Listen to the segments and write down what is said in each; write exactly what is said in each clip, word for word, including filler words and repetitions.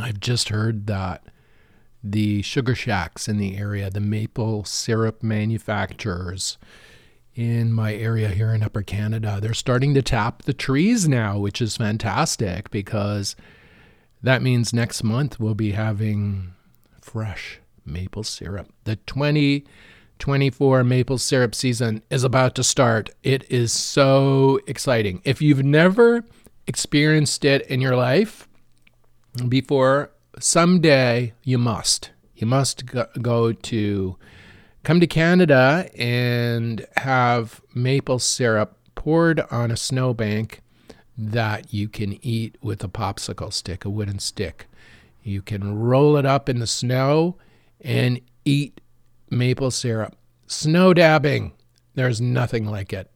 I've just heard that the sugar shacks in the area, the maple syrup manufacturers in my area here in Upper Canada, they're starting to tap the trees now, which is fantastic because that means next month we'll be having fresh maple syrup. The twenty twenty-four maple syrup season is about to start. It is so exciting. If you've never experienced it in your life before, someday you must. You must go to, come to Canada and have maple syrup poured on a snowbank that you can eat with a popsicle stick, a wooden stick. You can roll it up in the snow and eat maple syrup. Snow dabbing. There's nothing like it.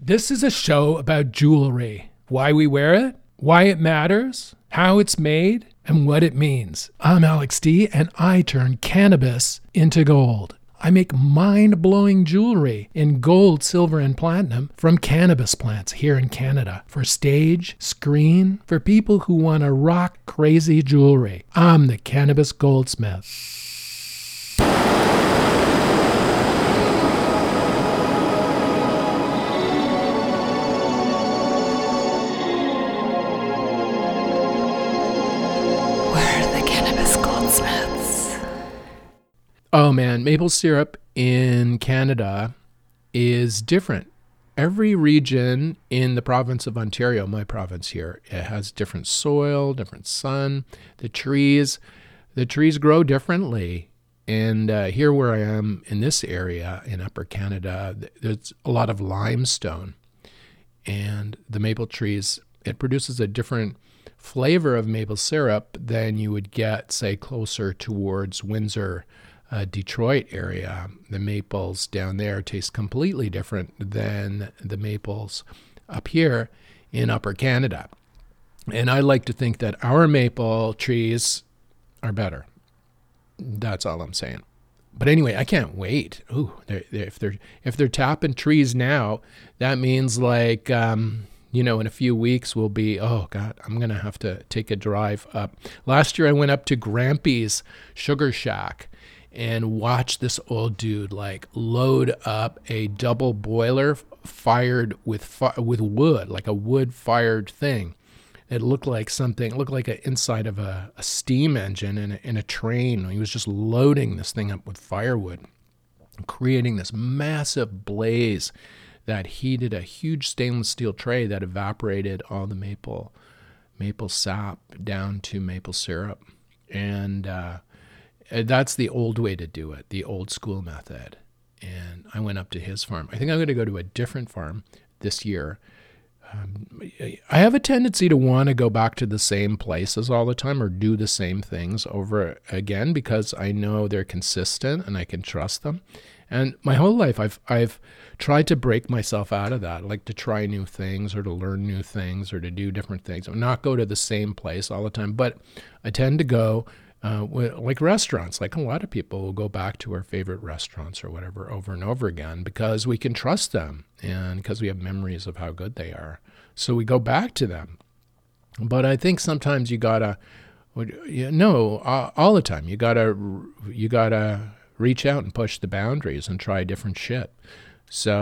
This is a show about jewelry. Why we wear it, why it matters, how it's made, and what it means. I'm Alex D., and I turn cannabis into gold. I make mind-blowing jewelry in gold, silver, and platinum from cannabis plants here in Canada for stage, screen, for people who want to rock crazy jewelry. I'm the Cannabis Goldsmith. Oh man, maple syrup in Canada is different. Every region in the province of Ontario, my province here, it has different soil, different sun, the trees. The trees grow differently. And uh, here where I am in this area in Upper Canada, there's a lot of limestone. And the maple trees, it produces a different flavor of maple syrup than you would get, say, closer towards Windsor, Uh, Detroit area. The maples down there taste completely different than the maples up here in Upper Canada. And I like to think that our maple trees are better. That's all I'm saying. But anyway, I can't wait. Ooh, they're, they're, if they're if they're tapping trees now, that means like um, you know, in a few weeks we'll be, oh God, I'm gonna have to take a drive up. Last year I went up to Grampy's Sugar Shack and watch this old dude like load up a double boiler fired with fi- with wood, like a wood-fired thing. It looked like something, it looked like an inside of a, a steam engine in a, in a train. He was just loading this thing up with firewood, creating this massive blaze that heated a huge stainless steel tray that evaporated all the maple maple sap down to maple syrup. And uh, that's the old way to do it, the old school method. And I went up to his farm. I think I'm going to go to a different farm this year. Um, I have a tendency to want to go back to the same places all the time or do the same things over again because I know they're consistent and I can trust them. And my whole life I've I've tried to break myself out of that, like to try new things or to learn new things or to do different things. I'm not go to the same place all the time, but I tend to go Uh, like restaurants, like a lot of people will go back to our favorite restaurants or whatever over and over again because we can trust them and because we have memories of how good they are. So we go back to them. But I think sometimes you gotta, you know, all the time, you gotta, you gotta reach out and push the boundaries and try different shit. So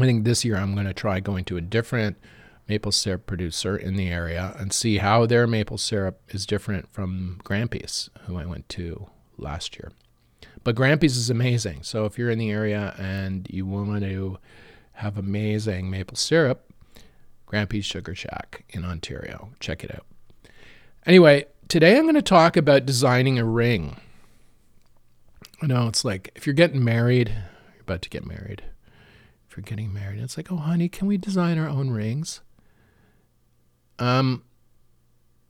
I think this year I'm going to try going to a different maple syrup producer in the area and see how their maple syrup is different from Grampy's, who I went to last year. But Grampy's is amazing. So if you're in the area and you want to have amazing maple syrup, Grampy's Sugar Shack in Ontario. Check it out. Anyway, today I'm going to talk about designing a ring. You know, it's like if you're getting married, you're about to get married. If you're getting married, it's like, oh, honey, can we design our own rings? Um,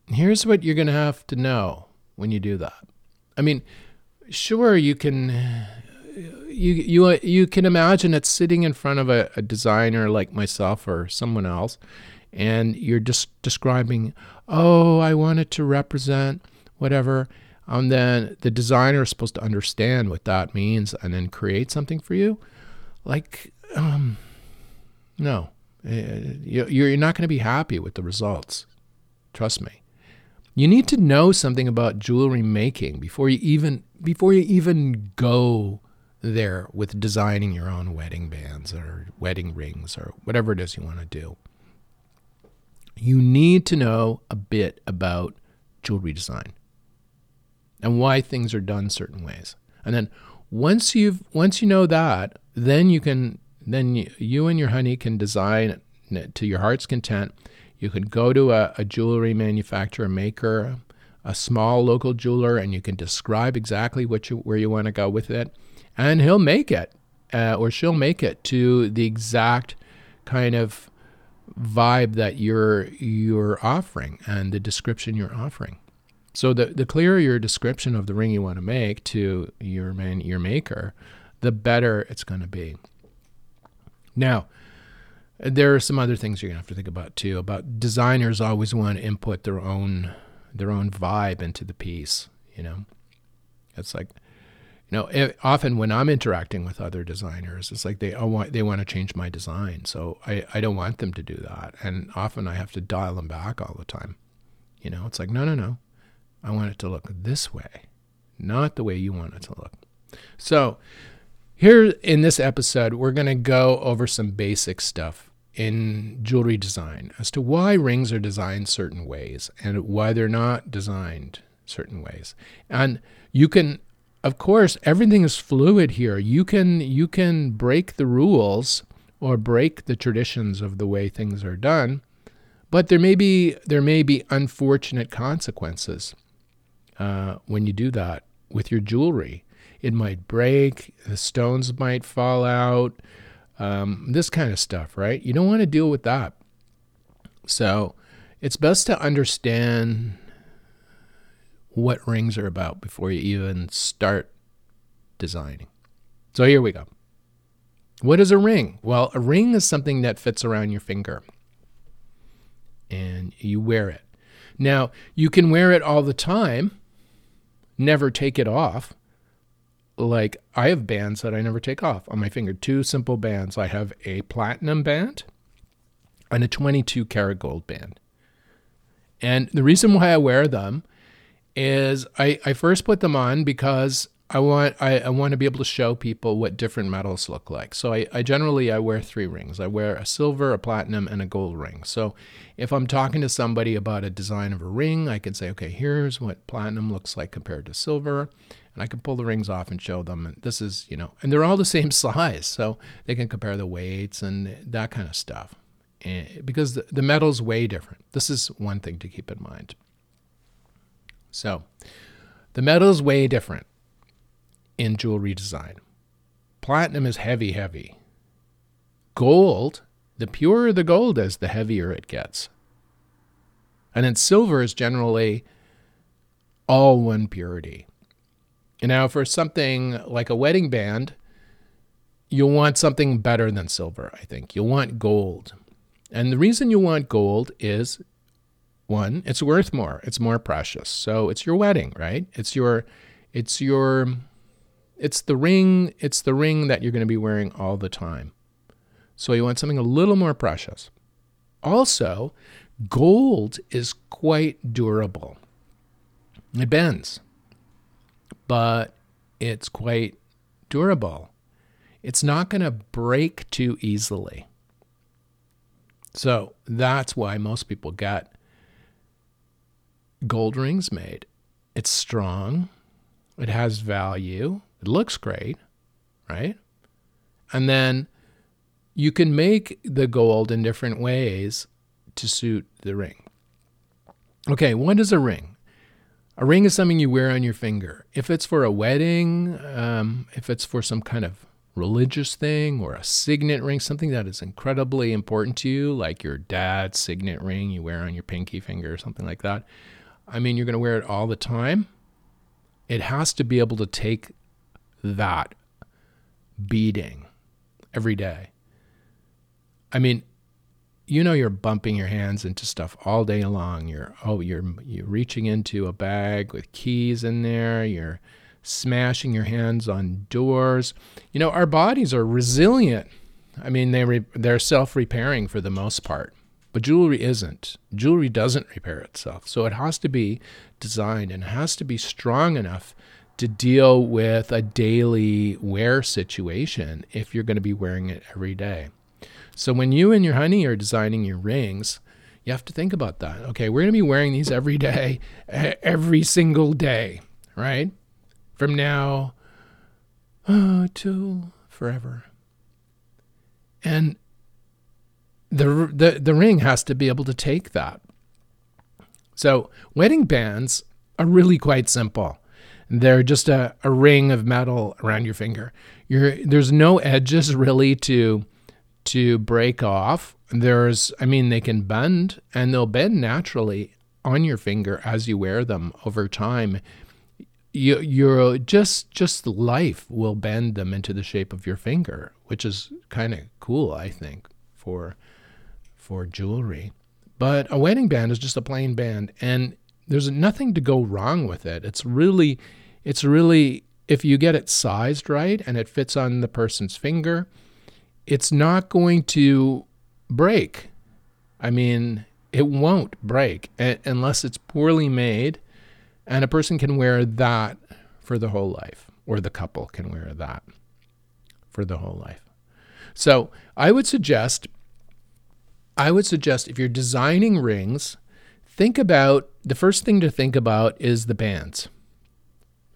here's what you're going to have to know when you do that. I mean, sure, you can, you, you, you can imagine it sitting in front of a, a designer like myself or someone else, and you're just describing, oh, I want it to represent whatever. And then the designer is supposed to understand what that means and then create something for you. Like, um, no, you're not going to be happy with the results. Trust me. You need to know something about jewelry making before you even before you even go there with designing your own wedding bands or wedding rings or whatever it is you want to do. You need to know a bit about jewelry design and why things are done certain ways. And then once you've once you know that, then you can then you, you and your honey can design it to your heart's content. You could go to a, a jewelry manufacturer, maker, a small local jeweler, and you can describe exactly what you where you want to go with it, and he'll make it uh, or she'll make it to the exact kind of vibe that you're you're offering and the description you're offering. So the, the clearer your description of the ring you want to make to your man your maker, the better it's going to be. Now, there are some other things you're going to have to think about too. About designers always want to input their own their own vibe into the piece. You know, it's like, you know, it, often when I'm interacting with other designers, it's like they oh, want they want to change my design, so I, I don't want them to do that. And often I have to dial them back all the time. You know, it's like no no no, I want it to look this way, not the way you want it to look. So here in this episode, we're going to go over some basic stuff in jewelry design as to why rings are designed certain ways and why they're not designed certain ways. And you can, of course, everything is fluid here. You can you can break the rules or break the traditions of the way things are done, but there may be there may be unfortunate consequences uh, when you do that with your jewelry. It might break, the stones might fall out, um, this kind of stuff, right? You don't want to deal with that. So it's best to understand what rings are about before you even start designing. So here we go. What is a ring? Well, a ring is something that fits around your finger and you wear it. Now, you can wear it all the time, never take it off. Like, I have bands that I never take off on my finger. Two simple bands. I have a platinum band and a twenty-two karat gold band. And the reason why I wear them is I, I first put them on because I want I, I want to be able to show people what different metals look like. So I, I generally, I wear three rings. I wear a silver, a platinum, and a gold ring. So if I'm talking to somebody about a design of a ring, I can say, okay, here's what platinum looks like compared to silver. And I can pull the rings off and show them. And this is, you know, and they're all the same size. So they can compare the weights and that kind of stuff. And because the, the metals weigh different. This is one thing to keep in mind. So the metals weigh different in jewelry design. Platinum is heavy, heavy. Gold, the purer the gold is, the heavier it gets. And then silver is generally all one purity. And now for something like a wedding band, you'll want something better than silver, I think. You'll want gold. And the reason you want gold is, one, it's worth more. It's more precious. So it's your wedding, right? It's your, it's your, it's the ring, it's the ring that you're going to be wearing all the time. So you want something a little more precious. Also, gold is quite durable. It bends. But it's quite durable. It's not going to break too easily. So that's why most people get gold rings made. It's strong. It has value. It looks great, right? And then you can make the gold in different ways to suit the ring. Okay, what is a ring? A ring is something you wear on your finger. If it's for a wedding, um, if it's for some kind of religious thing or a signet ring, something that is incredibly important to you, like your dad's signet ring you wear on your pinky finger or something like that. I mean, you're going to wear it all the time. It has to be able to take that beating every day. I mean, you know, you're bumping your hands into stuff all day long. You're oh, you're you're reaching into a bag with keys in there. You're smashing your hands on doors. You know, our bodies are resilient. I mean, they re, they're self-repairing for the most part. But jewelry isn't. Jewelry doesn't repair itself. So it has to be designed and has to be strong enough to deal with a daily wear situation if you're going to be wearing it every day. So when you and your honey are designing your rings, you have to think about that. Okay, we're going to be wearing these every day, every single day, right? From now oh, till forever. And the, the the ring has to be able to take that. So wedding bands are really quite simple. They're just a, a ring of metal around your finger. You're, there's no edges really to to break off. There's, I mean, they can bend, and they'll bend naturally on your finger as you wear them over time. You, you're just, just life will bend them into the shape of your finger, which is kind of cool, I think, for, for jewelry. But a wedding band is just a plain band, and there's nothing to go wrong with it. It's really, it's really, if you get it sized right and it fits on the person's finger, it's not going to break. I mean, it won't break unless it's poorly made, and a person can wear that for the whole life, or the couple can wear that for the whole life. So I would suggest, I would suggest if you're designing rings, think about, the first thing to think about is the bands.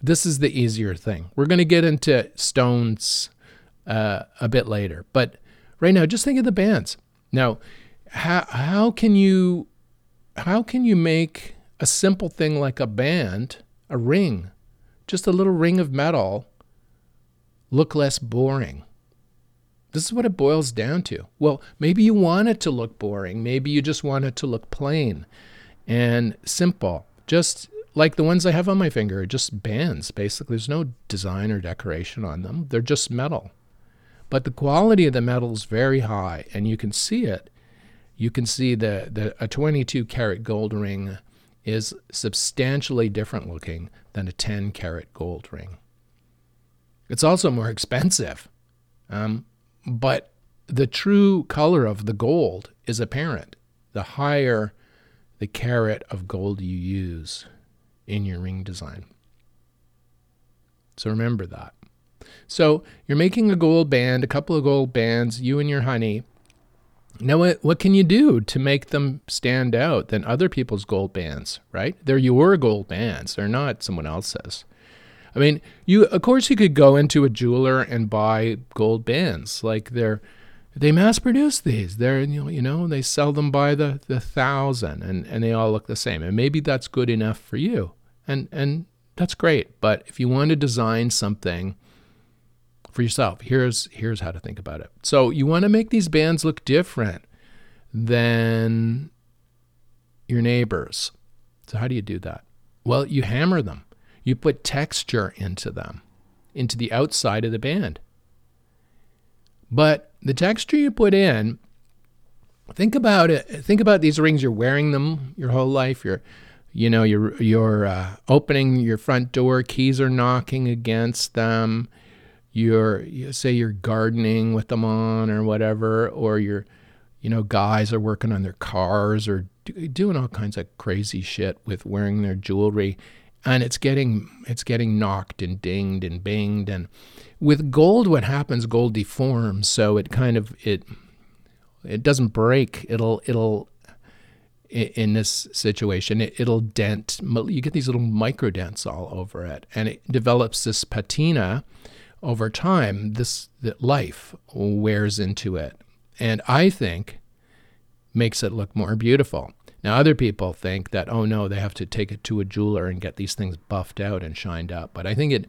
This is the easier thing. We're going to get into stones uh, a bit later, but right now, just think of the bands. Now, how how can you how can you make a simple thing like a band, a ring, just a little ring of metal, look less boring? This is what it boils down to. Well, maybe you want it to look boring. Maybe you just want it to look plain and simple, just like the ones I have on my finger, just bands, basically. There's no design or decoration on them. They're just metal. But the quality of the metal is very high, and you can see it. You can see the, the a twenty-two karat gold ring is substantially different looking than a ten karat gold ring. It's also more expensive, um, but the true color of the gold is apparent. The higher the carat of gold you use in your ring design. So remember that. So you're making a gold band, a couple of gold bands, you and your honey. Now, what, what can you do to make them stand out than other people's gold bands, right? They're your gold bands. They're not someone else's. I mean, you, of course, you could go into a jeweler and buy gold bands. Like they're, they mass produce these. They're, you know, they sell them by the, the thousand, and, and they all look the same. And maybe that's good enough for you. And, and that's great. But if you want to design something for yourself, here's here's how to think about it. So you want to make these bands look different than your neighbors. So how do you do that? Well, you hammer them. You put texture into them, into the outside of the band. But the texture you put in, think about it. Think about these rings. You're wearing them your whole life. You're, you know, you're you're uh, opening your front door. Keys are knocking against them. You're, you say you're gardening with them on or whatever, or you're, you know, guys are working on their cars or do, doing all kinds of crazy shit with wearing their jewelry, and it's getting, it's getting knocked and dinged and binged. And with gold, what happens, gold deforms. So it kind of, it, it doesn't break. It'll, it'll, in this situation, it, it'll dent. You get these little micro dents all over it, and it develops this patina. Over time, this that life wears into it, and I think makes it look more beautiful. Now, other people think that, oh no, they have to take it to a jeweler and get these things buffed out and shined up. But I think it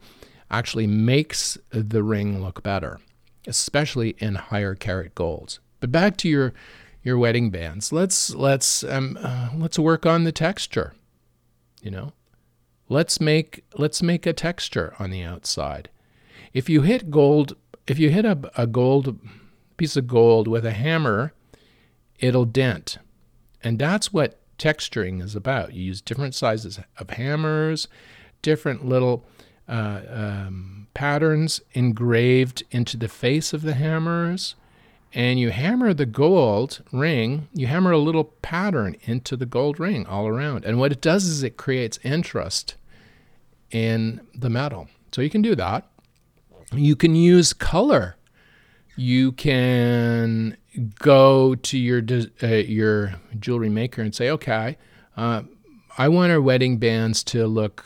actually makes the ring look better, especially in higher carat golds. But back to your your wedding bands. Let's let's um uh, let's work on the texture. You know, let's make let's make a texture on the outside. If you hit gold, if you hit a, a gold piece of gold with a hammer, it'll dent. And that's what texturing is about. You use different sizes of hammers, different little uh, um, patterns engraved into the face of the hammers, and you hammer the gold ring, you hammer a little pattern into the gold ring all around. And what it does is it creates interest in the metal. So you can do that. You can use color. You can go to your uh, your jewelry maker and say, okay, uh, I want our wedding bands to look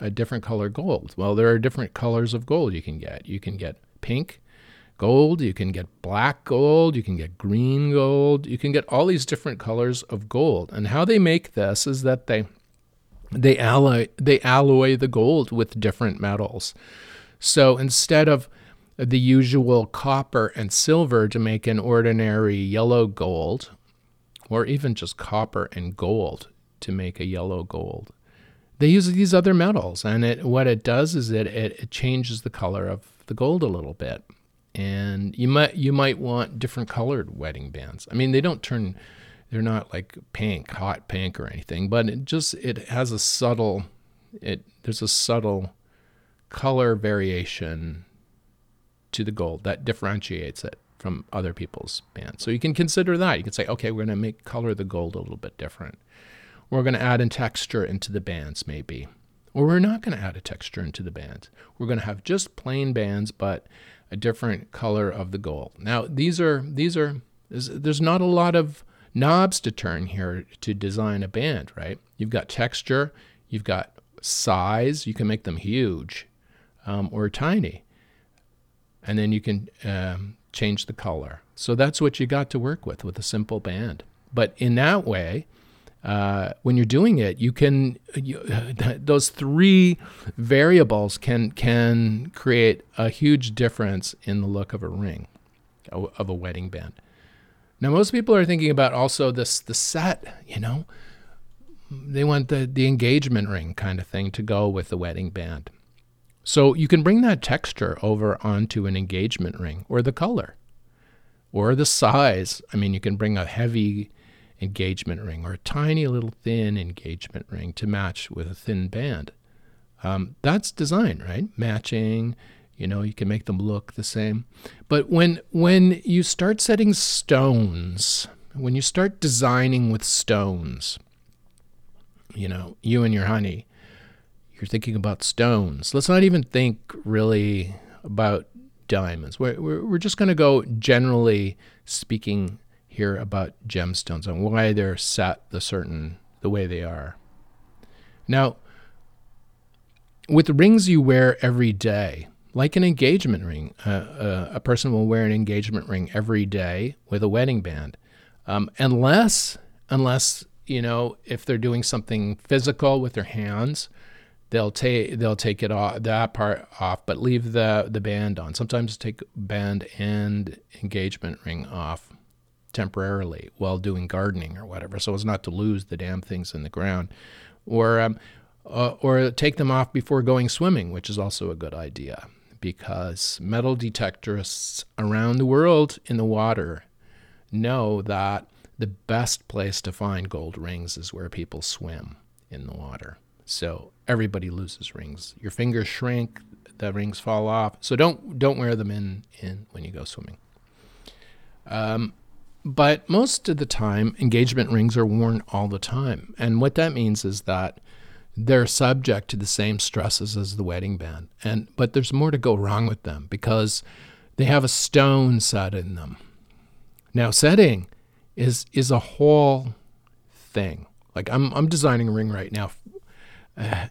a different color gold. Well, there are different colors of gold you can get. You can get pink gold, you can get black gold, you can get green gold, you can get all these different colors of gold. And how they make this is that they they alloy they alloy the gold with different metals. So instead of the usual copper and silver to make an ordinary yellow gold, or even just copper and gold to make a yellow gold, they use these other metals. And it, what it does is it, it, it changes the color of the gold a little bit. And you might you might want different colored wedding bands. I mean, they don't turn, they're not like pink, hot pink or anything, but it just, it has a subtle, it there's a subtle color variation to the gold that differentiates it from other people's bands. So you can consider that. You can say, okay, we're going to make color the gold a little bit different. We're going to add in texture into the bands maybe. Or we're not going to add a texture into the bands. We're going to have just plain bands, but a different color of the gold. Now, these are, these are, there's not a lot of knobs to turn here to design a band, right? You've got texture, you've got size, you can make them huge um, or tiny. And then you can um, change the color. So that's what you got to work with, with a simple band. But in that way, Uh, when you're doing it, you can you, those three variables can can create a huge difference in the look of a ring, of a wedding band. Now, most people are thinking about also this the set. You know, they want the the engagement ring kind of thing to go with the wedding band. So you can bring that texture over onto an engagement ring, or the color, or the size. I mean, you can bring a heavy engagement ring or a tiny little thin engagement ring to match with a thin band. Um, that's design, right? Matching, you know, you can make them look the same. But when when you start setting stones, when you start designing with stones, you know, you and your honey, you're thinking about stones. Let's not even think really about diamonds. We're, we're, we're just going to go generally speaking here about gemstones and why they're set the certain the way they are. Now, with rings you wear every day, like an engagement ring, uh, uh, a person will wear an engagement ring every day with a wedding band, um, unless unless you know if they're doing something physical with their hands, they'll take they'll take it off, that part off, but leave the the band on. Sometimes take band and engagement ring off temporarily while doing gardening or whatever, so as not to lose the damn things in the ground, or um, uh, or take them off before going swimming, which is also a good idea, because metal detectorists around the world in the water know that the best place to find gold rings is where people swim in the water. So everybody loses rings. Your fingers shrink, the rings fall off. So don't don't wear them in in when you go swimming. Um. But most of the time, engagement rings are worn all the time. And what that means is that they're subject to the same stresses as the wedding band. And but there's more to go wrong with them because they have a stone set in them. Now, setting is is a whole thing. Like I'm I'm designing a ring right now. Uh,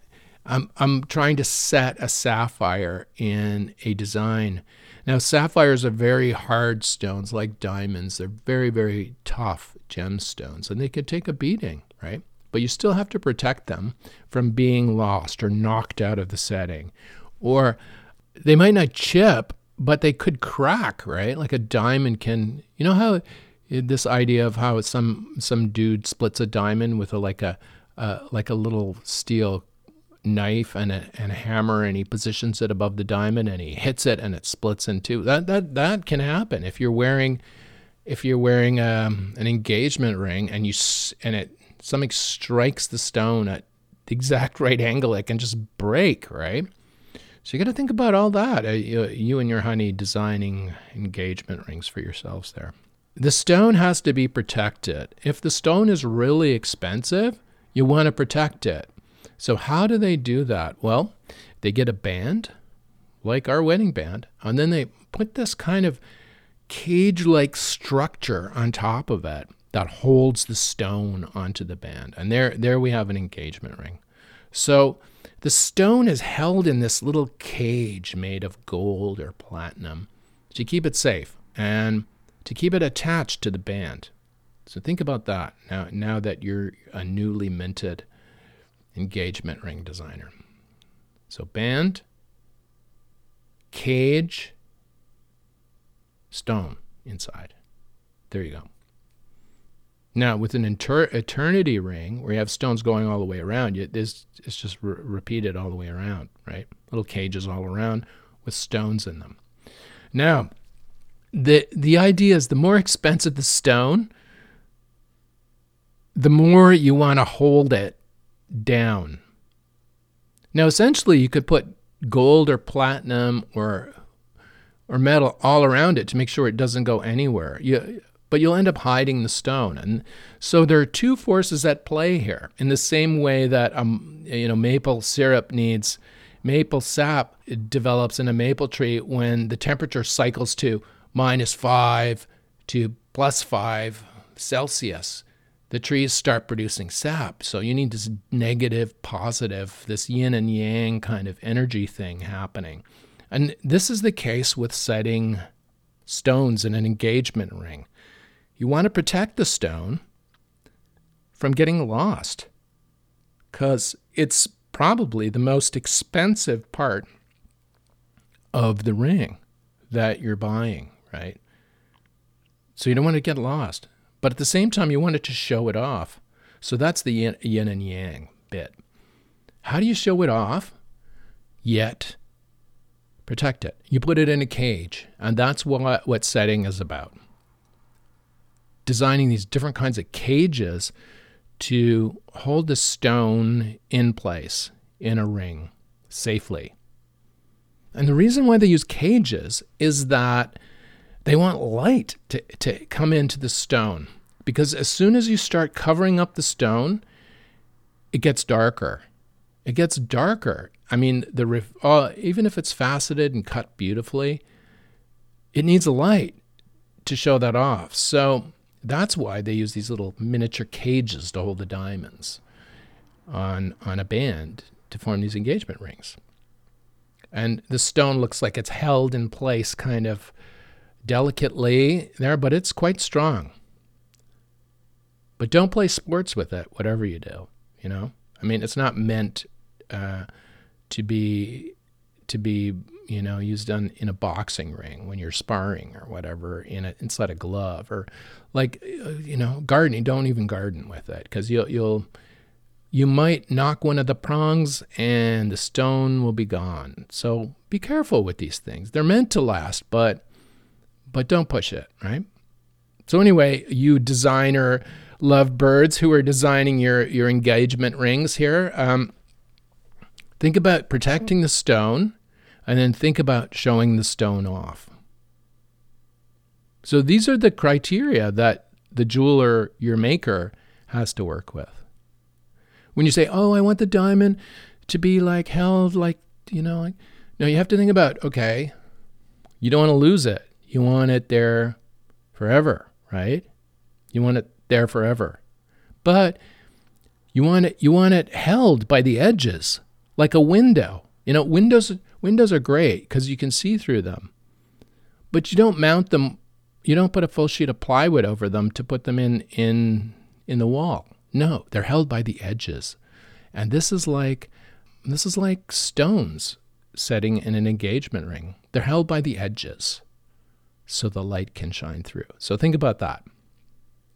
I'm I'm trying to set a sapphire in a design. Now, sapphires are very hard stones, like diamonds. They're very, very tough gemstones, and they could take a beating, right? But you still have to protect them from being lost or knocked out of the setting. Or they might not chip, but they could crack, right? Like a diamond can, you know how this idea of how some some dude splits a diamond with a like a uh, like a little steel knife and a, and a hammer, and he positions it above the diamond and he hits it and it splits in two. That that that can happen if you're wearing if you're wearing um, an engagement ring and you and it something strikes the stone at the exact right angle, it can just break, right? So you got to think about all that, uh, you, you and your honey designing engagement rings for yourselves there. The stone has to be protected. If the stone is really expensive, you want to protect it. So how do they do that? Well, they get a band, like our wedding band, and then they put this kind of cage-like structure on top of it that holds the stone onto the band. And there, there we have an engagement ring. So the stone is held in this little cage made of gold or platinum to keep it safe and to keep it attached to the band. So think about that now, now that you're a newly minted engagement ring designer. So band, cage, stone inside. There you go. Now, with an inter- eternity ring, where you have stones going all the way around, you, it's, it's just re- repeated all the way around, right? Little cages all around with stones in them. Now, the the idea is the more expensive the stone, the more you want to hold it down. Now, essentially, you could put gold or platinum or or metal all around it to make sure it doesn't go anywhere. You, but you'll end up hiding the stone. And so there are two forces at play here. In the same way that um, you know, maple syrup needs, maple sap develops in a maple tree when the temperature cycles to minus five to plus five Celsius. The trees start producing sap. So you need this negative, positive, this yin and yang kind of energy thing happening. And this is the case with setting stones in an engagement ring. You want to protect the stone from getting lost because it's probably the most expensive part of the ring that you're buying, right? So you don't want to get lost. But at the same time, you want it to show it off. So that's the yin, yin and yang bit. How do you show it off yet protect it? You put it in a cage, and that's what, what setting is about. Designing these different kinds of cages to hold the stone in place in a ring safely. And the reason why they use cages is that they want light to, to come into the stone, because as soon as you start covering up the stone, it gets darker. It gets darker. I mean, the uh, even if it's faceted and cut beautifully, it needs a light to show that off. So that's why they use these little miniature cages to hold the diamonds on on a band to form these engagement rings. And the stone looks like it's held in place kind of delicately there, but it's quite strong. But don't play sports with it, whatever you do, you know? I mean, it's not meant uh, to be, to be, you know, used on, in a boxing ring when you're sparring or whatever, in a, inside a glove, or like, you know, gardening. Don't even garden with it, because you'll, you'll, you might knock one of the prongs and the stone will be gone. So be careful with these things. They're meant to last, but, but don't push it, right? So anyway, you designer lovebirds who are designing your, your engagement rings here, um, think about protecting the stone. And then think about showing the stone off. So these are the criteria that the jeweler, your maker, has to work with. When you say, oh, I want the diamond to be like held, like, you know, like, no, you have to think about, okay, you don't want to lose it. You want it there forever, right? You want it there forever. But you want it, you want it held by the edges, like a window. You know, windows... Windows are great because you can see through them, but you don't mount them. You don't put a full sheet of plywood over them to put them in, in, in the wall. No, they're held by the edges. And this is like, this is like stones setting in an engagement ring. They're held by the edges so the light can shine through. So think about that.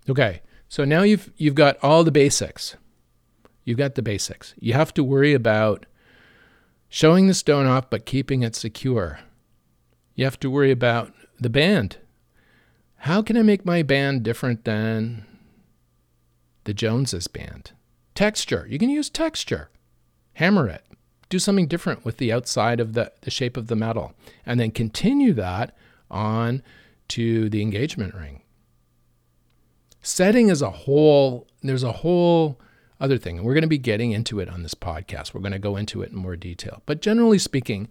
Okay. So now you've, you've got all the basics. You've got the basics. You have to worry about showing the stone off, but keeping it secure. You have to worry about the band. How can I make my band different than the Joneses' band? Texture. You can use texture. Hammer it. do something different with the outside of the, the shape of the metal, and then continue that on to the engagement ring. Setting is a whole, there's a whole other thing, and we're going to be getting into it on this podcast. We're going to go into it in more detail. But generally speaking,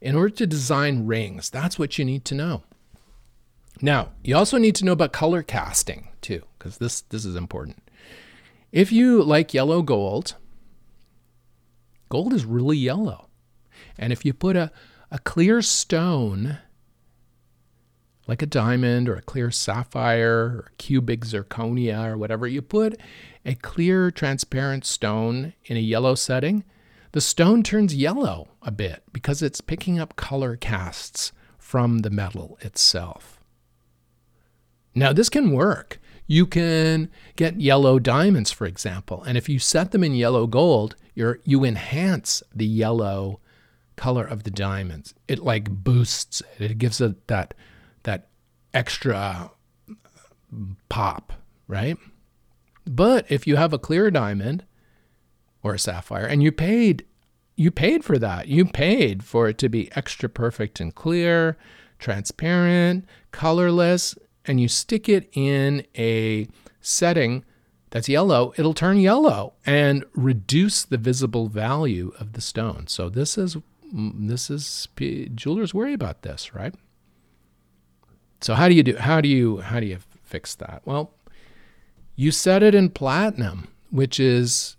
in order to design rings, that's what you need to know. Now, you also need to know about color casting too, because this, this is important. If you like yellow gold, gold is really yellow. And if you put a, a clear stone, like a diamond or a clear sapphire or cubic zirconia or whatever, you put a clear transparent stone in a yellow setting, the stone turns yellow a bit because it's picking up color casts from the metal itself. Now, this can work. You can get yellow diamonds, for example, and if you set them in yellow gold, you're, you enhance the yellow color of the diamonds. It like boosts it. It gives it that, that extra pop, right? But if you have a clear diamond or a sapphire and you paid, you paid for that. You paid for it to be extra perfect and clear, transparent, colorless, and you stick it in a setting that's yellow, it'll turn yellow and reduce the visible value of the stone. So this is, this is, jewelers worry about this, right? So how do you do, how do you, how do you fix that? Well, you set it in platinum, which is,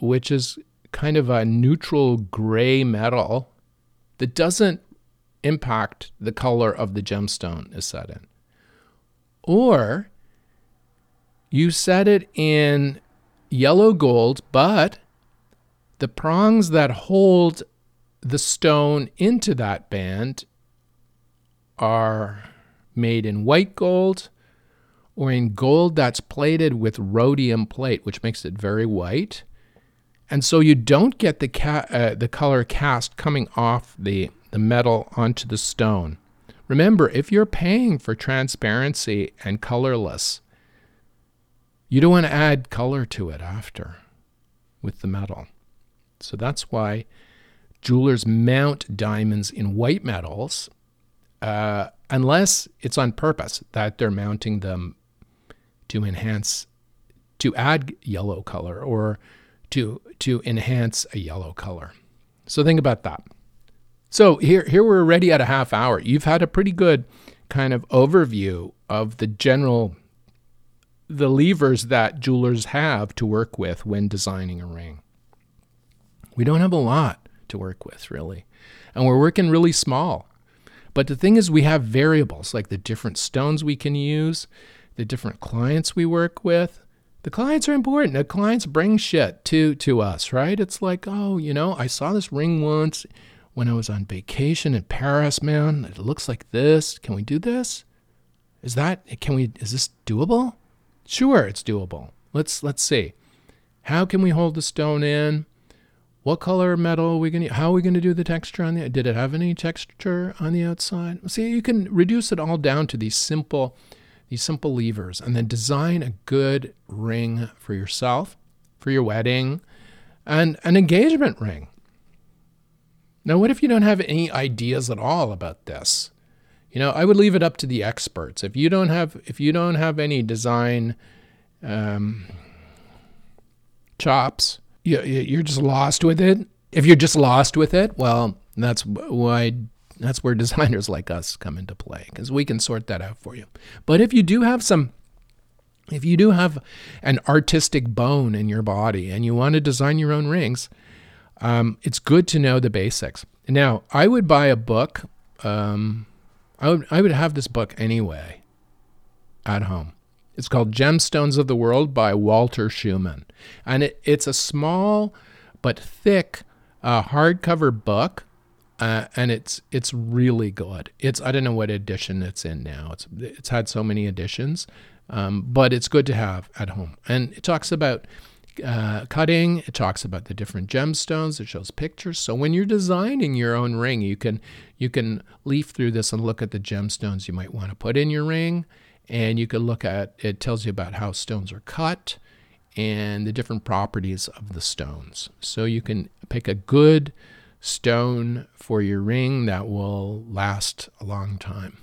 which is kind of a neutral gray metal that doesn't impact the color of the gemstone is set in. Or you set it in yellow gold, but the prongs that hold the stone into that band are made in white gold or in gold that's plated with rhodium plate, which makes it very white. And so you don't get the ca- uh, the color cast coming off the, the metal onto the stone. Remember, if you're paying for transparency and colorless, you don't want to add color to it after with the metal. So that's why jewelers mount diamonds in white metals, uh, unless it's on purpose that they're mounting them to enhance, to add yellow color or to to enhance a yellow color. So think about that. So here, here we're already at a half hour. You've had a pretty good kind of overview of the general, the levers that jewelers have to work with when designing a ring. We don't have a lot to work with, really. And we're working really small. But the thing is, we have variables like the different stones we can use, the different clients we work with. The clients are important. The clients bring shit to, to us, right? It's like, oh, you know, I saw this ring once when I was on vacation in Paris, man, it looks like this. Can we do this? Is that, can we, is this doable? Sure, it's doable. Let's, let's see. How can we hold the stone in? What color metal are we going to, how are we going to do the texture on the, did it have any texture on the outside? See, you can reduce it all down to these simple, these simple levers and then design a good ring for yourself, for your wedding, and an engagement ring. Now, what if you don't have any ideas at all about this? You know, I would leave it up to the experts. If you don't have, if you don't have any design um, chops, you, you're just lost with it. If you're just lost with it, well, that's why that's where designers like us come into play, because we can sort that out for you. But if you do have some, if you do have an artistic bone in your body and you want to design your own rings, Um, it's good to know the basics. Now, I would buy a book. Um, I would I would have this book anyway at home. It's called Gemstones of the World by Walter Schumann. And it, it's a small but thick uh, hardcover book. Uh, and it's it's really good. It's I don't know what edition it's in now. It's it's had so many editions. Um, but it's good to have at home. And it talks about Uh, cutting. It talks about the different gemstones. It shows pictures. So when you're designing your own ring, you can you can leaf through this and look at the gemstones you might want to put in your ring. And you can look at, it tells you about how stones are cut and the different properties of the stones. So you can pick a good stone for your ring that will last a long time.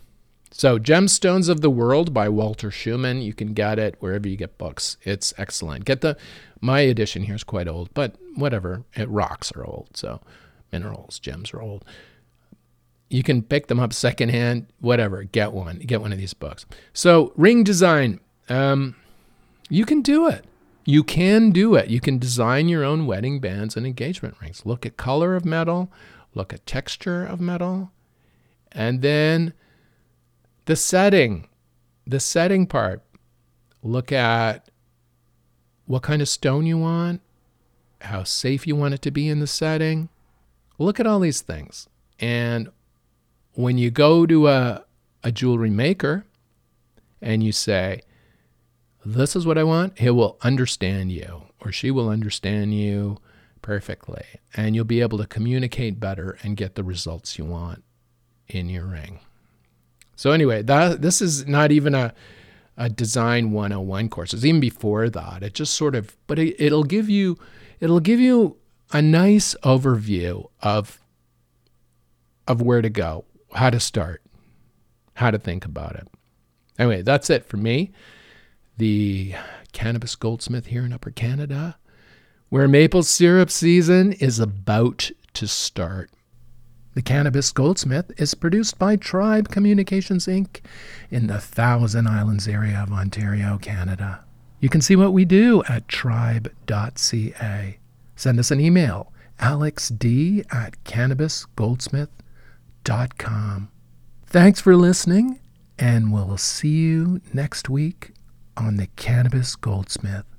So Gemstones of the World by Walter Schumann. You can get it wherever you get books. It's excellent. Get the, my edition here is quite old, but whatever. It, rocks are old, so minerals, gems are old. You can pick them up secondhand, whatever. Get one. Get one of these books. So ring design. Um, you can do it. You can do it. You can design your own wedding bands and engagement rings. Look at color of metal. Look at texture of metal. And then the setting, the setting part. Look at what kind of stone you want, how safe you want it to be in the setting. Look at all these things. And when you go to a, a jewelry maker and you say, this is what I want, he will understand you, or she will understand you perfectly. And you'll be able to communicate better and get the results you want in your ring. So anyway, that, this is not even a, a design one oh one course. It's even before that. It just sort of, but it, it'll give you, it'll give you a nice overview of, of where to go, how to start, how to think about it. Anyway, that's it for me. The Cannabis Goldsmith here in Upper Canada, where maple syrup season is about to start. The Cannabis Goldsmith is produced by Tribe Communications, Incorporated in the Thousand Islands area of Ontario, Canada. You can see what we do at tribe dot c a. Send us an email, alex d at cannabis goldsmith dot com. Thanks for listening, and we'll see you next week on the Cannabis Goldsmith.